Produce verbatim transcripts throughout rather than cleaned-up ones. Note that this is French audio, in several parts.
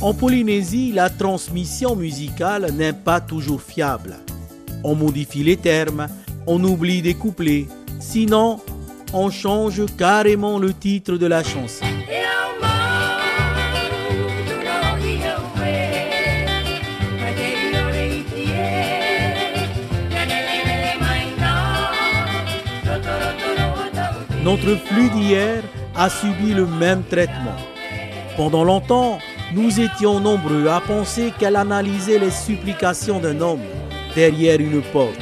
En Polynésie, la transmission musicale n'est pas toujours fiable. On modifie les termes, on oublie des couplets, sinon on change carrément le titre de la chanson. Notre flux d'hier a subi le même traitement. Pendant longtemps, nous étions nombreux à penser qu'elle analysait les supplications d'un homme derrière une porte,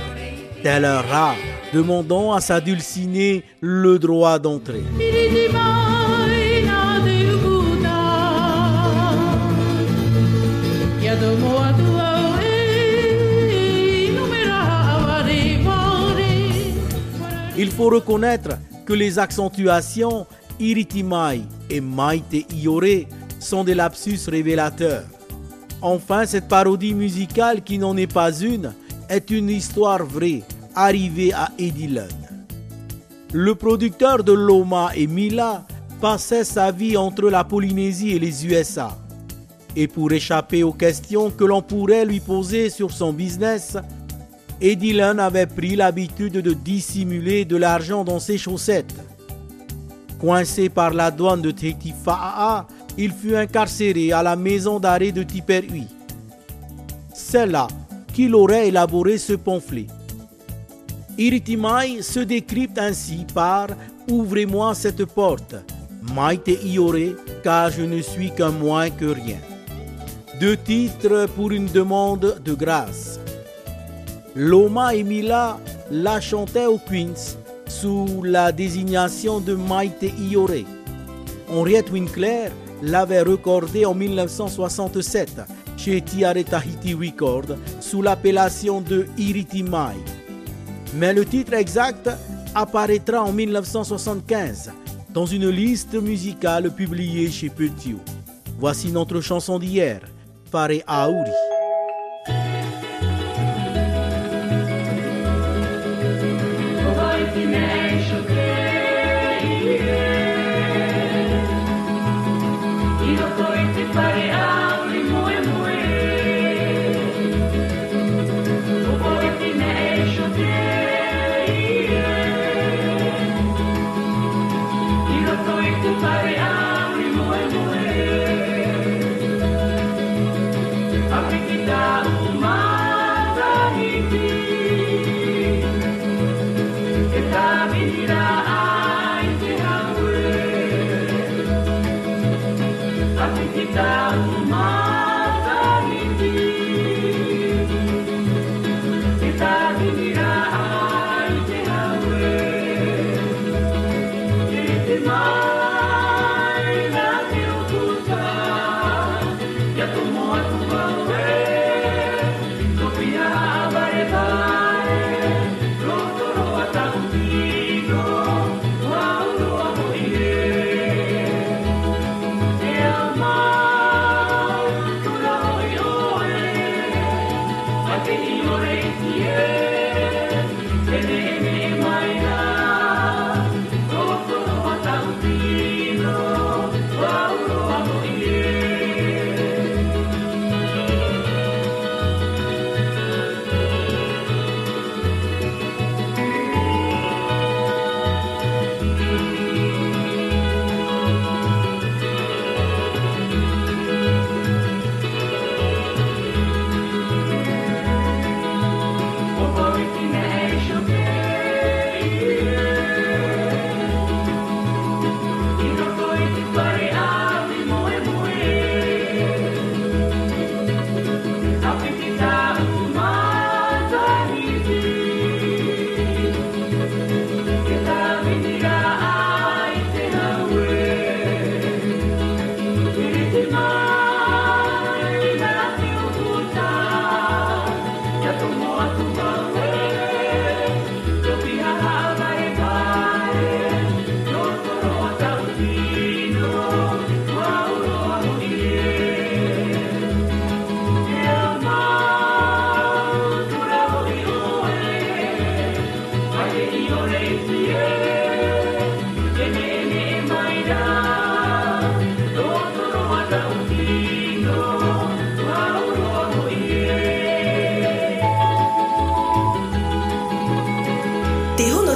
tel un rat demandant à sa dulcinée le droit d'entrer. Il faut reconnaître que les accentuations Iritimai et Maite Iore sont des lapsus révélateurs. Enfin, cette parodie musicale qui n'en est pas une est une histoire vraie arrivée à Eddie Lund. Le producteur de Loma et Mila passait sa vie entre la Polynésie et les U S A. Et pour échapper aux questions que l'on pourrait lui poser sur son business, Eddie Lund avait pris l'habitude de dissimuler de l'argent dans ses chaussettes. Coincé par la douane de Tetifaaa, il fut incarcéré à la maison d'arrêt de Tiperui. C'est là qu'il aurait élaboré ce pamphlet. Iritimai se décrypte ainsi par « Ouvrez-moi cette porte, Maite Iore, car je ne suis qu'un moins que rien ». Deux titres pour une demande de grâce. Loma et Mila la chantaient au Quinn's sous la désignation de Maite Iore. Henriette Winkler l'avait recordée en mille neuf cent soixante-sept chez Tiare Tahiti Records sous l'appellation de Iritimai. Mais le titre exact apparaîtra en mille neuf cent soixante-quinze dans une liste musicale publiée chez Petio. Voici notre chanson d'hier, Fare Auri.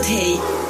Hey.